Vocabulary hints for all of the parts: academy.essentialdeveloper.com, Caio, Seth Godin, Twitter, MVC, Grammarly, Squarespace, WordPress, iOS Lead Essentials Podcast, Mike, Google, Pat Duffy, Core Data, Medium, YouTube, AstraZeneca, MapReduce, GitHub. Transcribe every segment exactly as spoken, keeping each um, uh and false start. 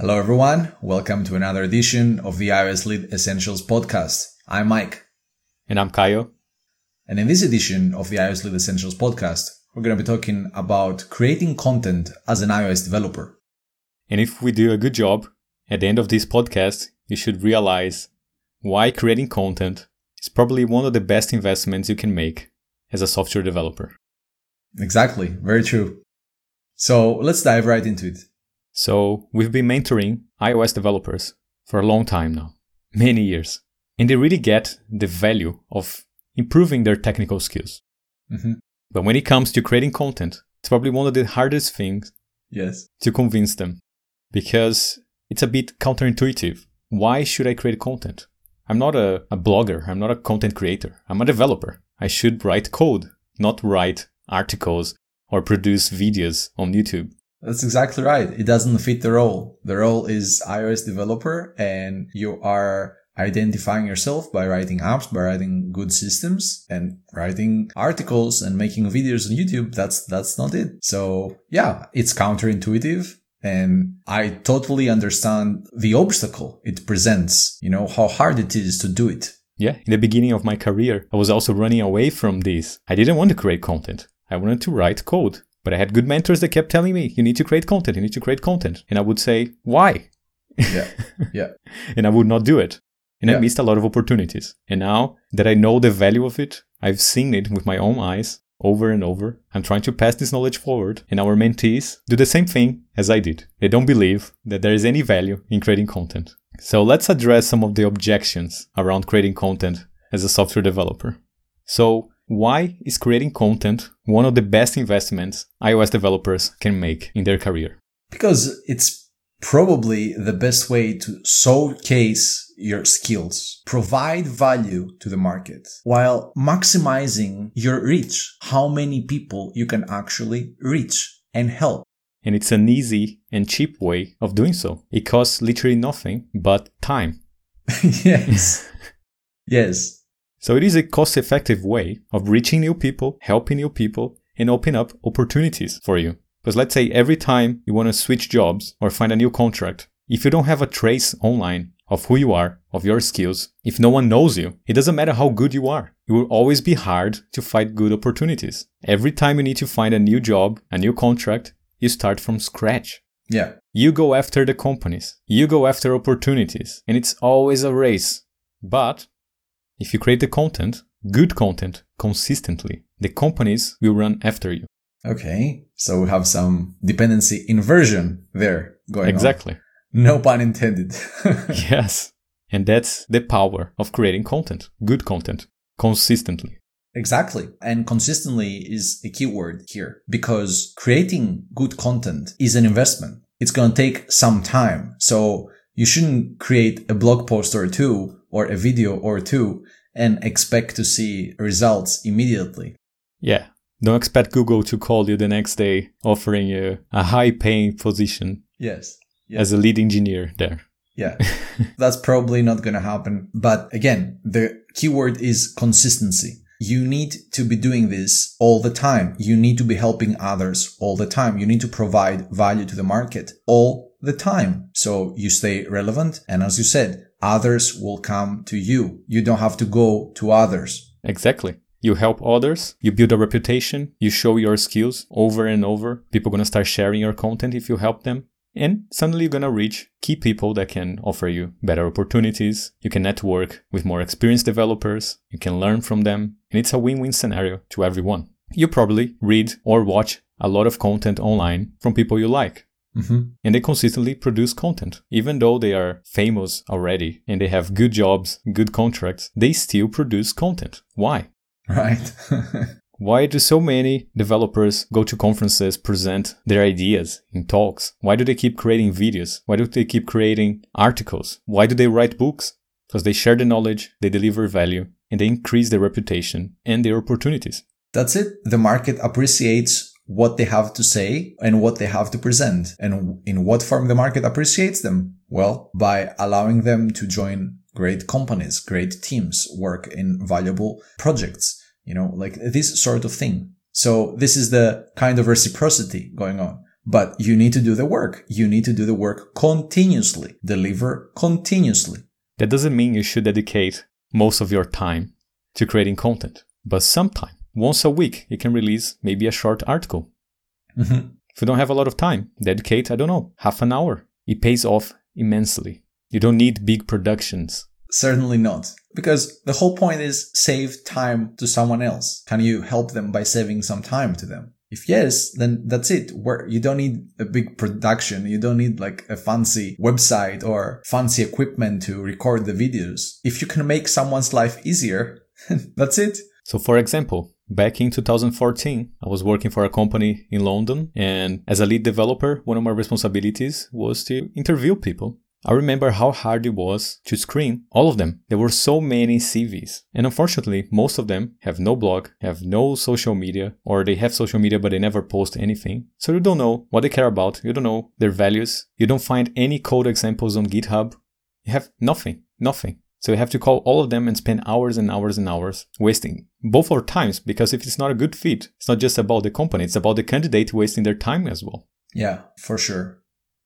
Hello everyone, welcome to another edition of the iOS Lead Essentials Podcast. I'm Mike. And I'm Caio. And in this edition of the iOS Lead Essentials Podcast, we're going to be talking about creating content as an iOS developer. And if we do a good job, at the end of this podcast, you should realize why creating content is probably one of the best investments you can make as a software developer. Exactly, very true. So let's dive right into it. So we've been mentoring iOS developers for a long time now, many years, and they really get the value of improving their technical skills. Mm-hmm. But when it comes to creating content, it's probably one of the hardest things yes. to convince them, because it's a bit counterintuitive. Why should I create content? I'm not a, a blogger. I'm not a content creator. I'm a developer. I should write code, not write articles or produce videos on YouTube. That's exactly right. It doesn't fit the role. The role is iOS developer, and you are identifying yourself by writing apps, by writing good systems, and writing articles and making videos on YouTube. That's that's not it. So yeah, it's counterintuitive, and I totally understand the obstacle it presents, you know, how hard it is to do it. Yeah, in the beginning of my career, I was also running away from this. I didn't want to create content. I wanted to write code. But I had good mentors that kept telling me, you need to create content, you need to create content. And I would say, why? Yeah, yeah. And I would not do it. And yeah. I missed a lot of opportunities. And now that I know the value of it, I've seen it with my own eyes over and over. I'm trying to pass this knowledge forward. And our mentees do the same thing as I did. They don't believe that there is any value in creating content. So let's address some of the objections around creating content as a software developer. So why is creating content one of the best investments iOS developers can make in their career? Because it's probably the best way to showcase your skills, provide value to the market, while maximizing your reach, how many people you can actually reach and help. And it's an easy and cheap way of doing so. It costs literally nothing but time. Yes. Yes. So it is a cost-effective way of reaching new people, helping new people, and open up opportunities for you. Because let's say every time you want to switch jobs or find a new contract, if you don't have a trace online of who you are, of your skills, if no one knows you, it doesn't matter how good you are. It will always be hard to find good opportunities. Every time you need to find a new job, a new contract, you start from scratch. Yeah. You go after the companies. You go after opportunities. And it's always a race. But if you create the content, good content, consistently, the companies will run after you. Okay, so we have some dependency inversion there going exactly. on. Exactly. No pun intended. Yes, and that's the power of creating content, good content, consistently. Exactly, and consistently is a key word here, because creating good content is an investment. It's going to take some time, so you shouldn't create a blog post or two or a video or two and expect to see results immediately. Yeah. Don't expect Google to call you the next day offering you a high-paying position yes, yes. as a lead engineer there. Yeah. That's probably not going to happen. But again, the keyword is consistency. You need to be doing this all the time. You need to be helping others all the time. You need to provide value to the market all the time. So you stay relevant. And as you said, others will come to you. You don't have to go to others. Exactly. You help others. You build a reputation. You show your skills over and over. People are going to start sharing your content if you help them. And suddenly you're going to reach key people that can offer you better opportunities. You can network with more experienced developers. You can learn from them. And it's a win-win scenario to everyone. You probably read or watch a lot of content online from people you like. Mm-hmm. And they consistently produce content. Even though they are famous already and they have good jobs, good contracts, they still produce content. Why? Right. Why do so many developers go to conferences, present their ideas in talks? Why do they keep creating videos? Why do they keep creating articles? Why do they write books? Because they share the knowledge, they deliver value, and they increase their reputation and their opportunities. That's it. The market appreciates what they have to say and what they have to present. And in what form the market appreciates them? Well, by allowing them to join great companies, great teams, work in valuable projects, you know, like this sort of thing. So this is the kind of reciprocity going on. But you need to do the work. You need to do the work continuously, deliver continuously. That doesn't mean you should dedicate most of your time to creating content. But sometime, once a week, you can release maybe a short article. Mm-hmm. If you don't have a lot of time, dedicate, I don't know, half an hour. It pays off immensely. You don't need big productions. Certainly not. Because the whole point is save time to someone else. Can you help them by saving some time to them? If yes, then that's it. You don't need a big production. You don't need like a fancy website or fancy equipment to record the videos. If you can make someone's life easier, that's it. So for example, back in two thousand fourteen, I was working for a company in London, and as a lead developer, one of my responsibilities was to interview people. I remember how hard it was to screen all of them. There were so many C Vs. And unfortunately, most of them have no blog, have no social media, or they have social media but they never post anything. So you don't know what they care about. You don't know their values. You don't find any code examples on GitHub. You have nothing, nothing. So you have to call all of them and spend hours and hours and hours wasting both our times, because if it's not a good fit, it's not just about the company. It's about the candidate wasting their time as well. Yeah, for sure.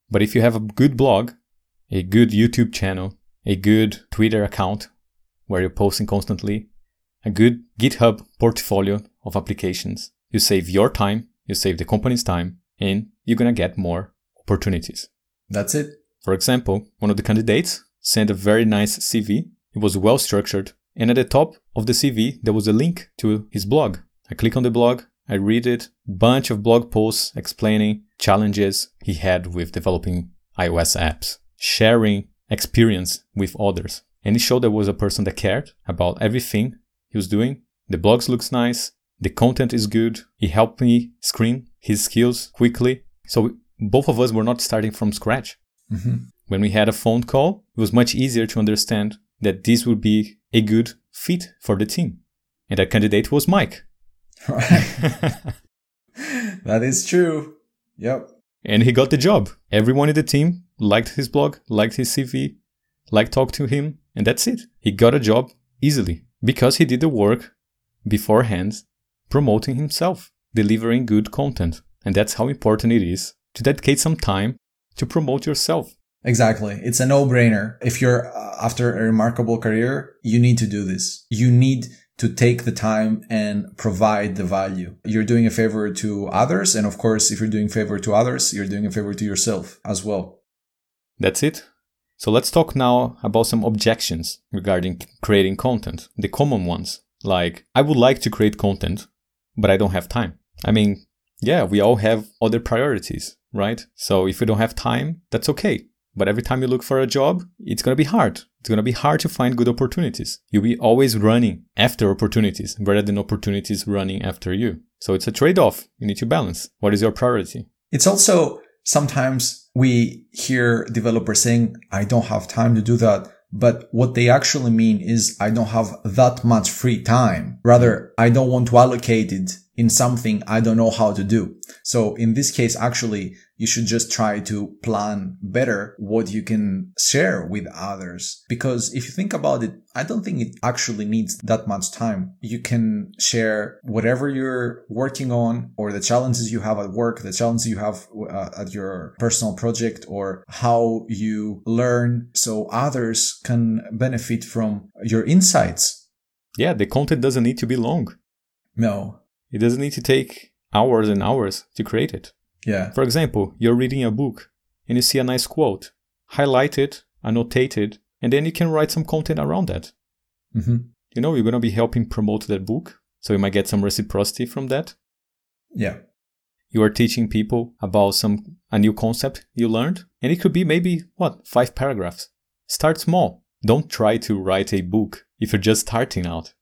But if you have a good blog, a good YouTube channel, a good Twitter account where you're posting constantly, a good GitHub portfolio of applications, you save your time, you save the company's time, and you're going to get more opportunities. That's it. For example, one of the candidates sent a very nice C V. It was well structured. And at the top of the C V, there was a link to his blog. I click on the blog, I read it, bunch of blog posts explaining challenges he had with developing iOS apps, sharing experience with others. And it showed there was a person that cared about everything he was doing. The blogs looks nice. The content is good. He helped me screen his skills quickly. So both of us were not starting from scratch. Mm-hmm. When we had a phone call, it was much easier to understand that this would be a good fit for the team. And that candidate was Mike. Right. That is true. Yep. And he got the job. Everyone in the team liked his blog, liked his C V, liked talk to him, and that's it. He got a job easily because he did the work beforehand, promoting himself, delivering good content. And that's how important it is to dedicate some time to promote yourself. Exactly. It's a no-brainer. If you're after a remarkable career, you need to do this. You need to take the time and provide the value. You're doing a favor to others. And of course, if you're doing favor to others, you're doing a favor to yourself as well. That's it. So let's talk now about some objections regarding creating content. The common ones, like, I would like to create content, but I don't have time. I mean, yeah, we all have other priorities, right? So if you don't have time, that's okay. But every time you look for a job, it's going to be hard. It's going to be hard to find good opportunities. You'll be always running after opportunities rather than opportunities running after you. So it's a trade-off. You need to balance. What is your priority? It's also sometimes we hear developers saying, I don't have time to do that. But what they actually mean is I don't have that much free time. Rather, I don't want to allocate it in something I don't know how to do. So in this case, actually, you should just try to plan better what you can share with others. Because if you think about it, I don't think it actually needs that much time. You can share whatever you're working on, or the challenges you have at work, the challenges you have uh, at your personal project, or how you learn, so others can benefit from your insights. Yeah, the content doesn't need to be long. No. It doesn't need to take hours and hours to create it. Yeah. For example, you're reading a book and you see a nice quote. Highlight it, annotate it, and then you can write some content around that. Mm-hmm. You know, you're going to be helping promote that book, so you might get some reciprocity from that. Yeah. You are teaching people about some a new concept you learned, and it could be maybe, what, five paragraphs. Start small. Don't try to write a book if you're just starting out.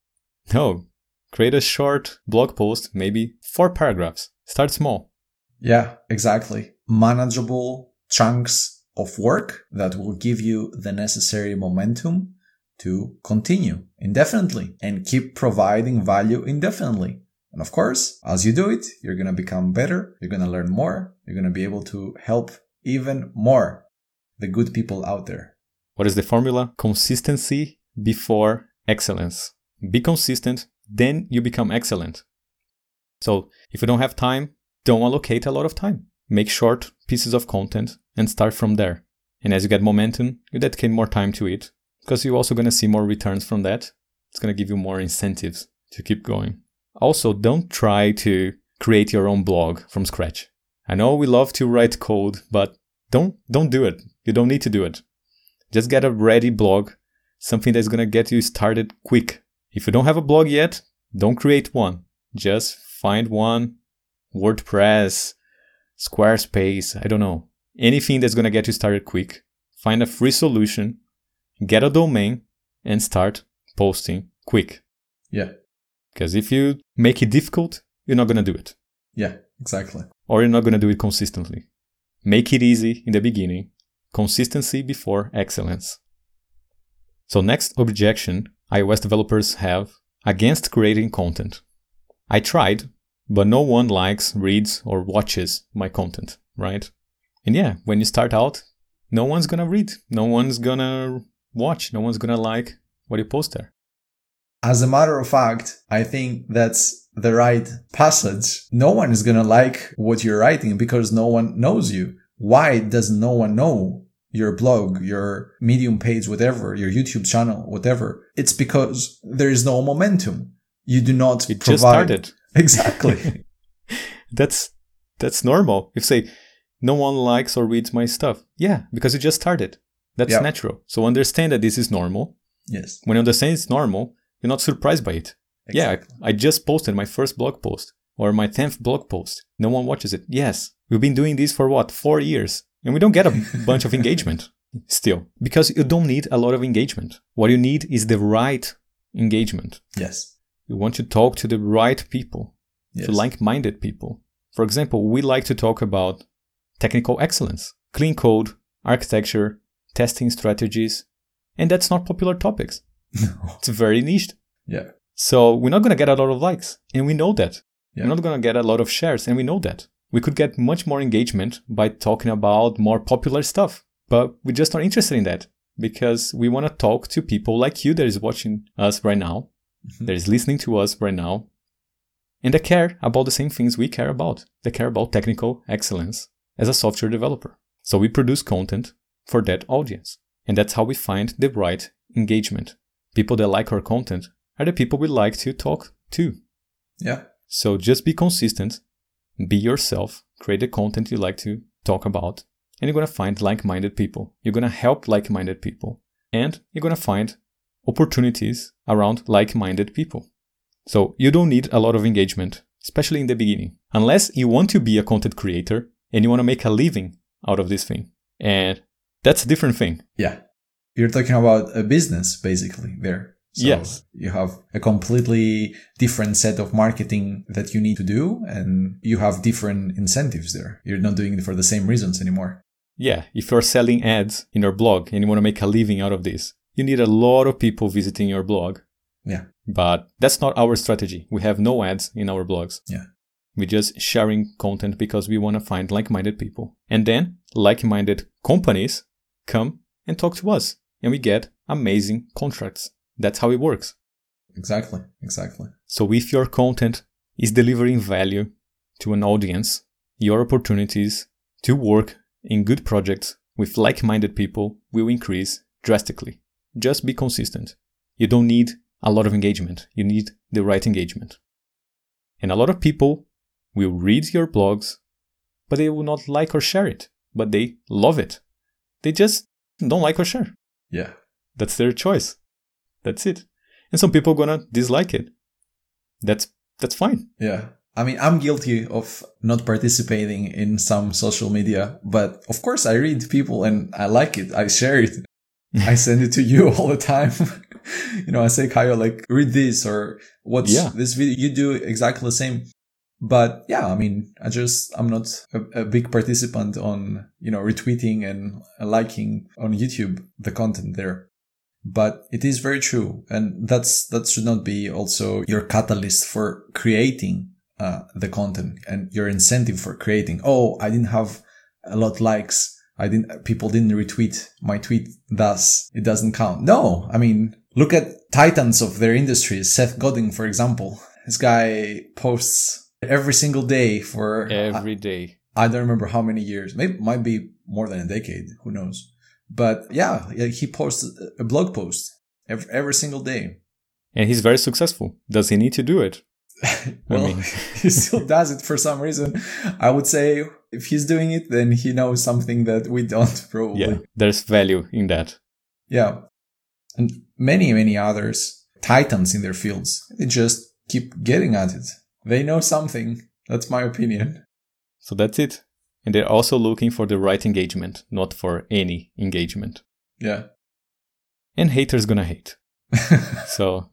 No. Create a short blog post, maybe four paragraphs. Start small. Yeah, exactly. Manageable chunks of work that will give you the necessary momentum to continue indefinitely and keep providing value indefinitely. And of course, as you do it, you're going to become better. You're going to learn more. You're going to be able to help even more the good people out there. What is the formula? Consistency before excellence. Be consistent. Then you become excellent. So if you don't have time, don't allocate a lot of time. make short pieces of content and start from there. And as you get momentum, you dedicate more time to it, because you're also going to see more returns from that. It's going to give you more incentives to keep going. Also, don't try to create your own blog from scratch. I know we love to write code, but don't don't do it. You don't need to do it. Just get a ready blog, something that's going to get you started quick. If you don't have a blog yet, don't create one. Just find one, WordPress, Squarespace, I don't know. Anything that's going to get you started quick. Find a free solution, get a domain, and start posting quick. Yeah. Because if you make it difficult, you're not going to do it. Yeah, exactly. Or you're not going to do it consistently. Make it easy in the beginning. Consistency before excellence. So next objection iOS developers have against creating content. I tried, but no one likes, reads, or watches my content, right? And yeah, when you start out, no one's going to read. No one's going to watch. No one's going to like what you post there. As a matter of fact, I think that's the right passage. No one is going to like what you're writing because no one knows you. Why does no one know your blog, your Medium page, whatever, your YouTube channel, whatever? It's because there is no momentum. You do not it provide... It just started. Exactly. that's that's normal. If say, no one likes or reads my stuff. Yeah, because you just started. That's yep. natural. So understand that this is normal. Yes. When you understand it's normal, you're not surprised by it. Exactly. Yeah, I, I just posted my first blog post or my tenth blog post. No one watches it. Yes, we've been doing this for what? Four years. And we don't get a bunch of engagement still because you don't need a lot of engagement. What you need is the right engagement. Yes. You want to talk to the right people, yes. to like-minded people. For example, we like to talk about technical excellence, clean code, architecture, testing strategies, and that's not popular topics. No. It's very niche. Yeah. So we're not going to get a lot of likes, and we know that. Yeah. We're not going to get a lot of shares, and we know that. We could get much more engagement by talking about more popular stuff, but we're just not interested in that because we want to talk to people like you that is watching us right now, mm-hmm. that is listening to us right now, and that care about the same things we care about. They care about technical excellence as a software developer. So we produce content for that audience, and that's how we find the right engagement. People that like our content are the people we like to talk to. Yeah. So just be consistent, be yourself, create the content you like to talk about, and you're going to find like-minded people. You're going to help like-minded people, and you're going to find opportunities around like-minded people. So you don't need a lot of engagement, especially in the beginning, unless you want to be a content creator and you want to make a living out of this thing. And that's a different thing. Yeah. You're talking about a business, basically, there. So yes. You have a completely different set of marketing that you need to do, and you have different incentives there. You're not doing it for the same reasons anymore. Yeah. If you're selling ads in your blog and you want to make a living out of this, you need a lot of people visiting your blog. Yeah. But that's not our strategy. We have no ads in our blogs. Yeah. We're just sharing content because we want to find like-minded people. And then like-minded companies come and talk to us. And we get amazing contracts. That's how it works. Exactly, exactly. So if your content is delivering value to an audience, your opportunities to work in good projects with like-minded people will increase drastically. Just be consistent. You don't need a lot of engagement. You need the right engagement. And a lot of people will read your blogs, but they will not like or share it. But they love it. They just don't like or share. Yeah. That's their choice. That's it. And some people are going to dislike it. That's that's fine. Yeah. I mean, I'm guilty of not participating in some social media, but of course I read people and I like it. I share it. I send it to you all the time. You know, I say, Caio, like, read this or what's yeah. this video? You do exactly the same. But yeah, I mean, I just, I'm not a, a big participant on, you know, retweeting and liking on YouTube the content there. But it is very true. And that's, that should not be also your catalyst for creating uh, the content and your incentive for creating. Oh, I didn't have a lot of likes. I didn't, people didn't retweet my tweet. Thus it doesn't count. No, I mean, look at titans of their industry. Seth Godin, for example, this guy posts every single day for every day I don't remember how many years. Maybe might be more than a decade. Who knows? But yeah, he posts a blog post every, every single day. And he's very successful. Does he need to do it? Well, I mean. He still does it for some reason. I would say if he's doing it, then he knows something that we don't, probably. Yeah, there's value in that. Yeah. And many, many others, titans in their fields, they just keep getting at it. They know something. That's my opinion. So that's it. And they're also looking for the right engagement, not for any engagement. Yeah. And haters gonna hate. So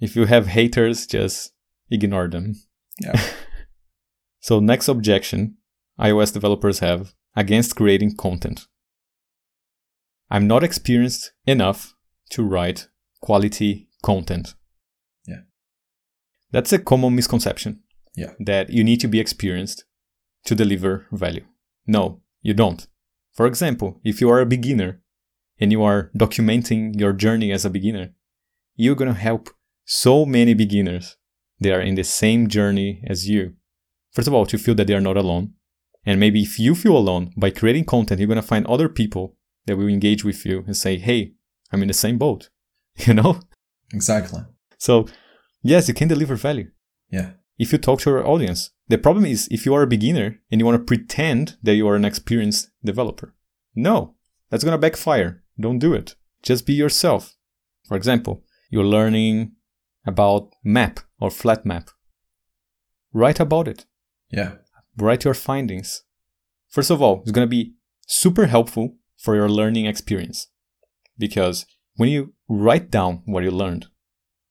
if you have haters, just ignore them. Yeah. So next objection iOS developers have against creating content. I'm not experienced enough to write quality content. Yeah. That's a common misconception. Yeah. That you need to be experienced to deliver value. No, you don't. For example, if you are a beginner and you are documenting your journey as a beginner, you're going to help so many beginners. They are in the same journey as you. First of all, to feel that they are not alone. And maybe if you feel alone, by creating content, you're going to find other people that will engage with you and say, hey, I'm in the same boat, you know? Exactly. So, yes, you can deliver value. Yeah. If you talk to your audience. The problem is if you are a beginner and you want to pretend that you are an experienced developer. No, that's going to backfire. Don't do it. Just be yourself. For example, you're learning about map or flat map. Write about it. Yeah. Write your findings. First of all, it's going to be super helpful for your learning experience. Because when you write down what you learned,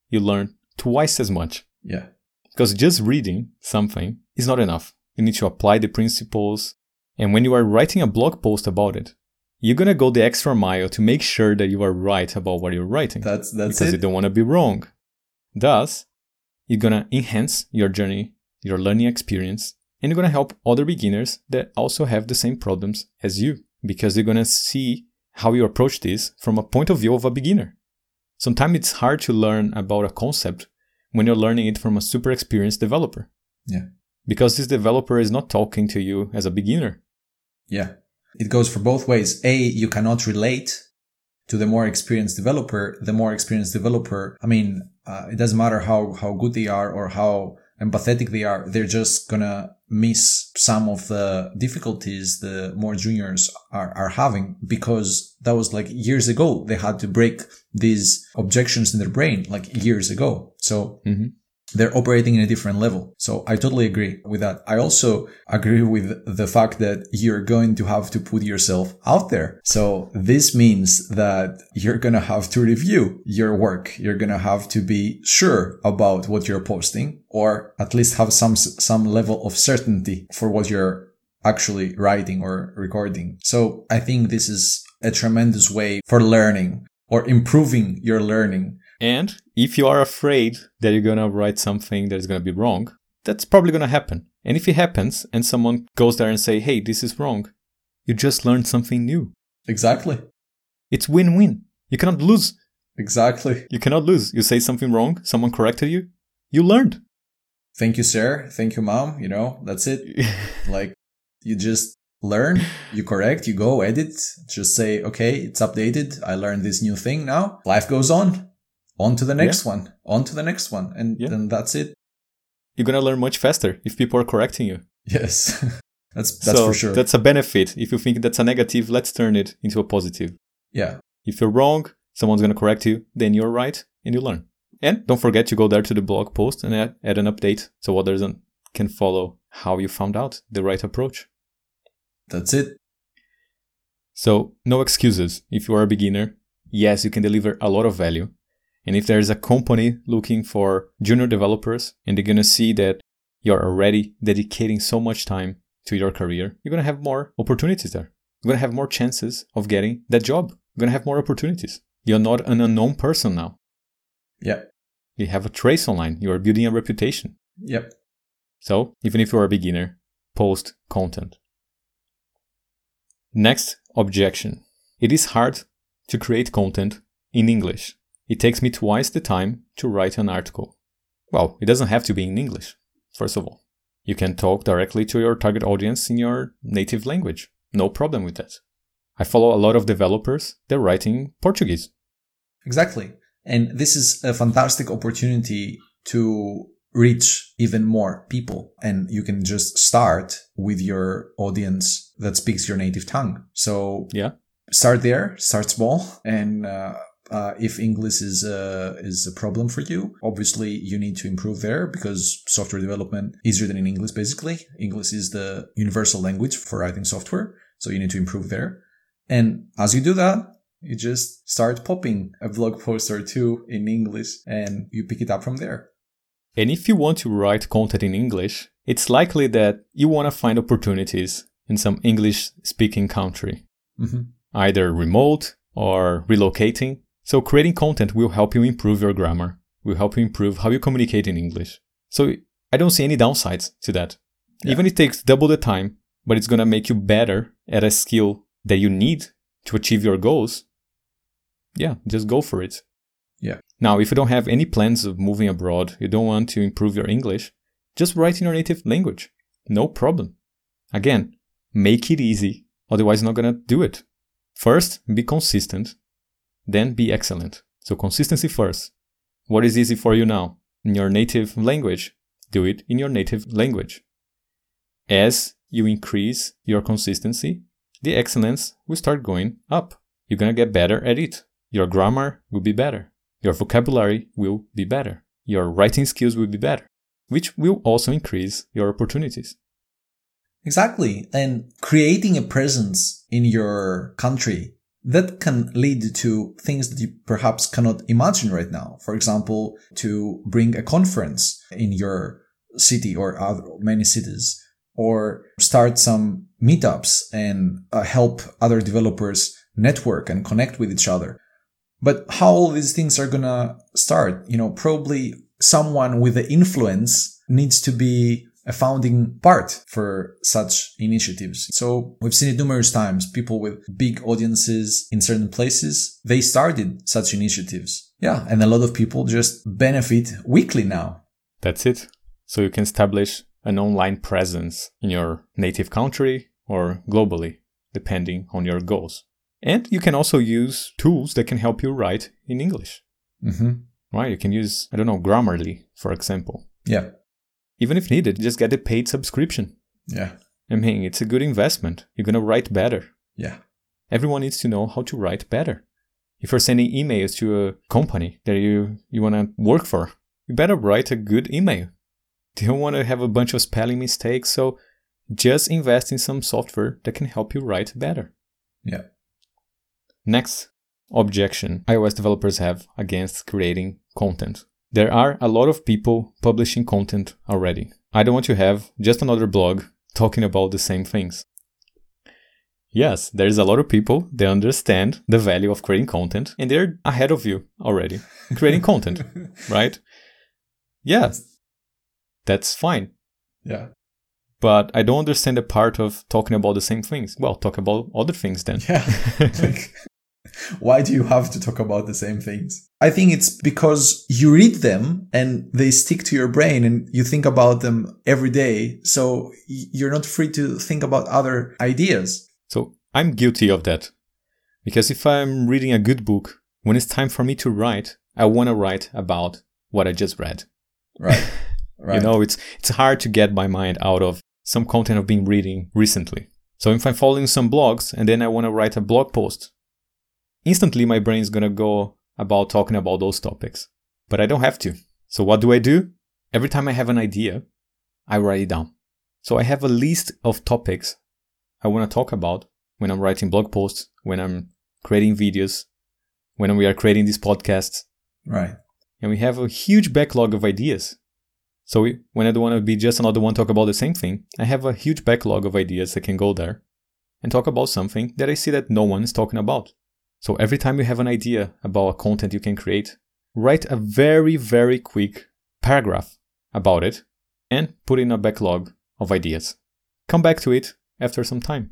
you learn twice as much. Yeah. Because just reading something is not enough. You need to apply the principles. And when you are writing a blog post about it, you're going to go the extra mile to make sure that you are right about what you're writing. That's, that's because it. You don't want to be wrong. Thus, you're going to enhance your journey, your learning experience, and you're going to help other beginners that also have the same problems as you, because they're going to see how you approach this from a point of view of a beginner. Sometimes it's hard to learn about a concept when you're learning it from a super experienced developer. Yeah. Because this developer is not talking to you as a beginner. Yeah. It goes for both ways. A, you cannot relate to the more experienced developer. The more experienced developer, I mean, uh, it doesn't matter how, how good they are or how empathetic they are. They're just going to miss some of the difficulties the more juniors are, are having, because that was like years ago. They had to break these objections in their brain like years ago. So mm-hmm. They're operating in a different level. So I totally agree with that. I also agree with the fact that you're going to have to put yourself out there. So this means that you're going to have to review your work. You're going to have to be sure about what you're posting, or at least have some, some level of certainty for what you're actually writing or recording. So I think this is a tremendous way for learning or improving your learning. And if you are afraid that you're going to write something that is going to be wrong, that's probably going to happen. And if it happens and someone goes there and say, hey, this is wrong, you just learned something new. Exactly. It's win-win. You cannot lose. Exactly. You cannot lose. You say something wrong, someone corrected you, you learned. Thank you, sir. Thank you, mom. You know, that's it. Like, you just learn, you correct, you go edit, just say, okay, it's updated. I learned this new thing now. Life goes on. On to the next yeah. one, on to the next one, and yeah. then that's it. You're going to learn much faster if people are correcting you. Yes, that's that's so for sure. That's a benefit. If you think that's a negative, let's turn it into a positive. Yeah. If you're wrong, someone's going to correct you, then you're right, and you learn. And don't forget to go there to the blog post and add, add an update so others can follow how you found out the right approach. That's it. So no excuses. If you are a beginner, yes, you can deliver a lot of value. And if there's a company looking for junior developers and they're going to see that you're already dedicating so much time to your career, you're going to have more opportunities there. You're going to have more chances of getting that job. You're going to have more opportunities. You're not an unknown person now. Yeah. You have a trace online. You are building a reputation. Yep. So even if you're a beginner, post content. Next objection. It is hard to create content in English. It takes me twice the time to write an article. Well, it doesn't have to be in English, first of all. You can talk directly to your target audience in your native language. No problem with that. I follow a lot of developers, they're writing Portuguese. Exactly. And this is a fantastic opportunity to reach even more people. And you can just start with your audience that speaks your native tongue. So yeah, start there, start small. And uh, uh, if English is a, is a problem for you, obviously you need to improve there, because software development is written in English, basically. English is the universal language for writing software. So you need to improve there. And as you do that, you just start popping a blog post or two in English and you pick it up from there. And if you want to write content in English, it's likely that you want to find opportunities in some English-speaking country, mm-hmm. either remote or relocating. So creating content will help you improve your grammar, will help you improve how you communicate in English. So I don't see any downsides to that. Yeah. Even it takes double the time, but it's going to make you better at a skill that you need to achieve your goals. Yeah, just go for it. Yeah. Now, if you don't have any plans of moving abroad, you don't want to improve your English, just write in your native language. No problem. Again, make it easy. Otherwise, you're not going to do it. First, be consistent. Then be excellent. So consistency first. What is easy for you now? In your native language, do it in your native language. As you increase your consistency, the excellence will start going up. You're going to get better at it. Your grammar will be better. Your vocabulary will be better. Your writing skills will be better, which will also increase your opportunities. Exactly. And creating a presence in your country that can lead to things that you perhaps cannot imagine right now. For example, to bring a conference in your city or other, many cities, or start some meetups and uh, help other developers network and connect with each other. But how all these things are going to start? You know, probably someone with the influence needs to be a founding part for such initiatives. So we've seen it numerous times. People with big audiences in certain places, they started such initiatives. Yeah. And a lot of people just benefit weekly now. That's it. So you can establish an online presence in your native country or globally, depending on your goals. And you can also use tools that can help you write in English. Mm-hmm. Right? You can use, I don't know, Grammarly, for example. Yeah. Even if needed, just get a paid subscription. Yeah. I mean, it's a good investment. You're going to write better. Yeah. Everyone needs to know how to write better. If you're sending emails to a company that you, you want to work for, you better write a good email. You don't want to have a bunch of spelling mistakes, so just invest in some software that can help you write better. Yeah. Next objection iOS developers have against creating content. There are a lot of people publishing content already. I don't want to have just another blog talking about the same things. Yes, there's a lot of people, they understand the value of creating content and they're ahead of you already creating content, right? Yeah, that's fine. Yeah. But I don't understand the part of talking about the same things. Well, talk about other things then. Yeah. Like, why do you have to talk about the same things? I think it's because you read them and they stick to your brain and you think about them every day. So you're not free to think about other ideas. So I'm guilty of that. Because if I'm reading a good book, when it's time for me to write, I want to write about what I just read. Right. Right. You know, it's it's hard to get my mind out of some content I've been reading recently. So if I'm following some blogs and then I want to write a blog post, instantly my brain is going to go about talking about those topics. But I don't have to. So what do I do? Every time I have an idea, I write it down. So I have a list of topics I want to talk about when I'm writing blog posts, when I'm creating videos, when we are creating these podcasts. Right. And we have a huge backlog of ideas. So when I don't want to be just another one talk about the same thing, I have a huge backlog of ideas that can go there and talk about something that I see that no one is talking about. So every time you have an idea about a content you can create, write a very, very quick paragraph about it and put in a backlog of ideas. Come back to it after some time.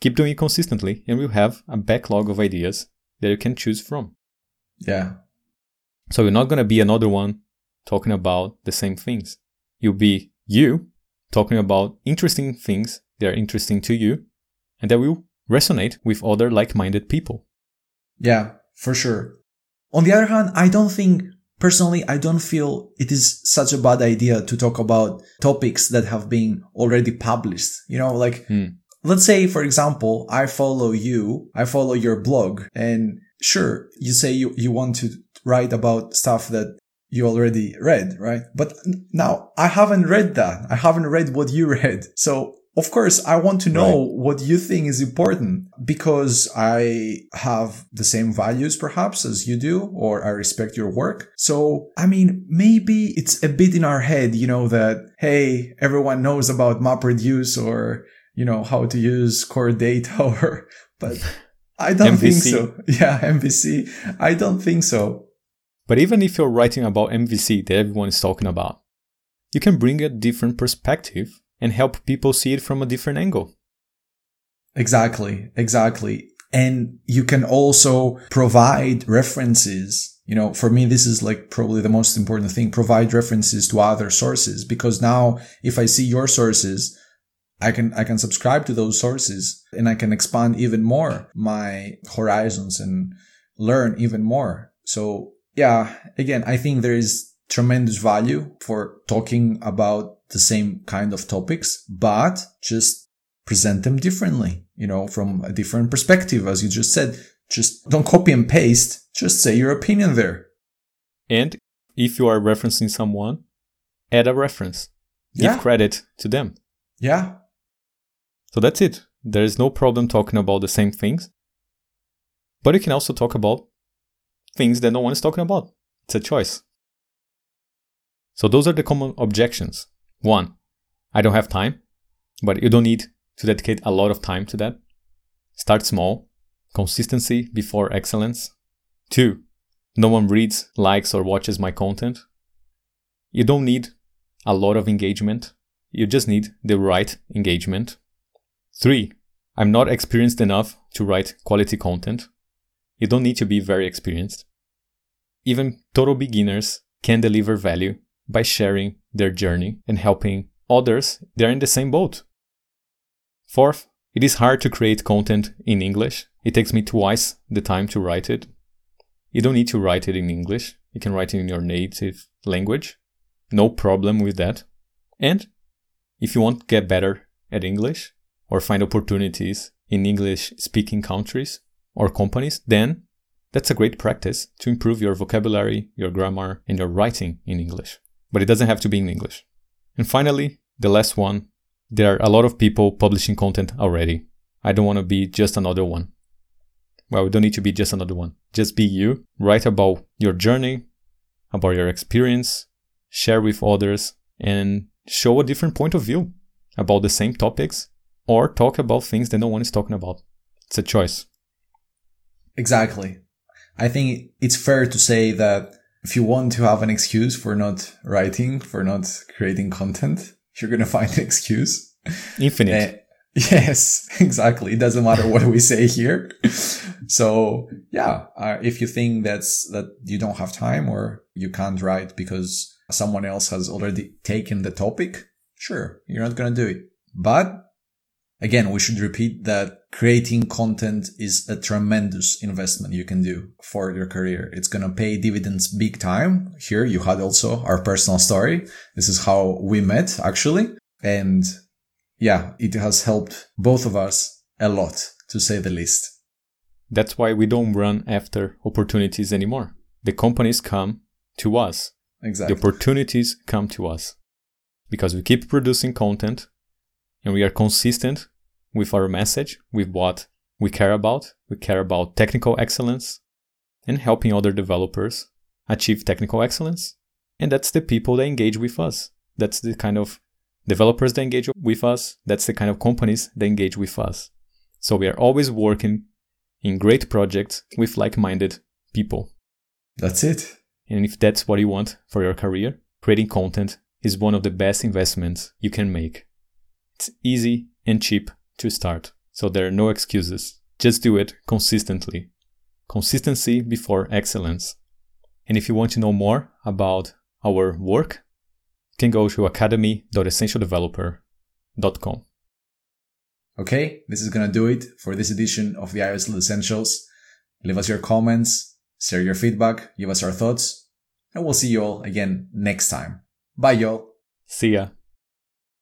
Keep doing it consistently and you'll have a backlog of ideas that you can choose from. Yeah. So you're not going to be another one talking about the same things. You'll be you talking about interesting things that are interesting to you and that will resonate with other like-minded people. Yeah, for sure. On the other hand, I don't think, personally, I don't feel it is such a bad idea to talk about topics that have been already published. You know, like, mm. let's say, for example, I follow you, I follow your blog, and sure, you say you, you want to write about stuff that you already read, right? But now I haven't read that. I haven't read what you read. So, of course, I want to know right. what you think is important, because I have the same values perhaps as you do, or I respect your work. So, I mean, maybe it's a bit in our head, you know, that, hey, everyone knows about MapReduce or, you know, how to use Core Data, or, but I don't think so. Yeah, M V C. I don't think so. But even if you're writing about M V C that everyone is talking about, you can bring a different perspective and help people see it from a different angle. Exactly, exactly. And you can also provide references. You know, for me, this is like probably the most important thing. Provide references to other sources, because now if I see your sources, I can, I can subscribe to those sources and I can expand even more my horizons and learn even more. So yeah, again, I think there is tremendous value for talking about the same kind of topics, but just present them differently, you know, from a different perspective. As you just said, just don't copy and paste, just say your opinion there. And if you are referencing someone, add a reference. Yeah. Give credit to them. Yeah. So that's it. There is no problem talking about the same things, but you can also talk about things that no one is talking about. It's a choice. So those are the common objections. One, I don't have time, but you don't need to dedicate a lot of time to that. Start small. Consistency before excellence. Two, no one reads, likes, or watches my content. You don't need a lot of engagement. You just need the right engagement. Three, I'm not experienced enough to write quality content. You don't need to be very experienced. Even total beginners can deliver value by sharing their journey and helping others that are in the same boat. Fourth, it is hard to create content in English. It takes me twice the time to write it. You don't need to write it in English. You can write it in your native language. No problem with that. And if you want to get better at English or find opportunities in English-speaking countries or companies, then that's a great practice to improve your vocabulary, your grammar, and your writing in English. But it doesn't have to be in English. And finally, the last one, there are a lot of people publishing content already. I don't want to be just another one. Well, you don't need to be just another one. Just be you. Write about your journey, about your experience, share with others, and show a different point of view about the same topics, or talk about things that no one is talking about. It's a choice. Exactly. I think it's fair to say that if you want to have an excuse for not writing, for not creating content, you're going to find an excuse. Infinite. Uh, yes, exactly. It doesn't matter what we say here. So yeah, uh, if you think that's that you don't have time or you can't write because someone else has already taken the topic, sure, you're not going to do it. But again, we should repeat that creating content is a tremendous investment you can do for your career. It's going to pay dividends big time. Here you had also our personal story. This is how we met, actually. And yeah, it has helped both of us a lot, to say the least. That's why we don't run after opportunities anymore. The companies come to us. Exactly. The opportunities come to us because we keep producing content. And we are consistent with our message, with what we care about. We care about technical excellence and helping other developers achieve technical excellence. And that's the people that engage with us. That's the kind of developers that engage with us. That's the kind of companies that engage with us. So we are always working in great projects with like-minded people. That's it. And if that's what you want for your career, creating content is one of the best investments you can make. It's easy and cheap to start, so there are no excuses. Just do it consistently. Consistency before excellence. And if you want to know more about our work, can go to academy dot essential developer dot com. Okay, this is going to do it for this edition of the iOS Lead Essentials. Leave us your comments, share your feedback, give us your thoughts, and we'll see you all again next time. Bye, y'all. See ya.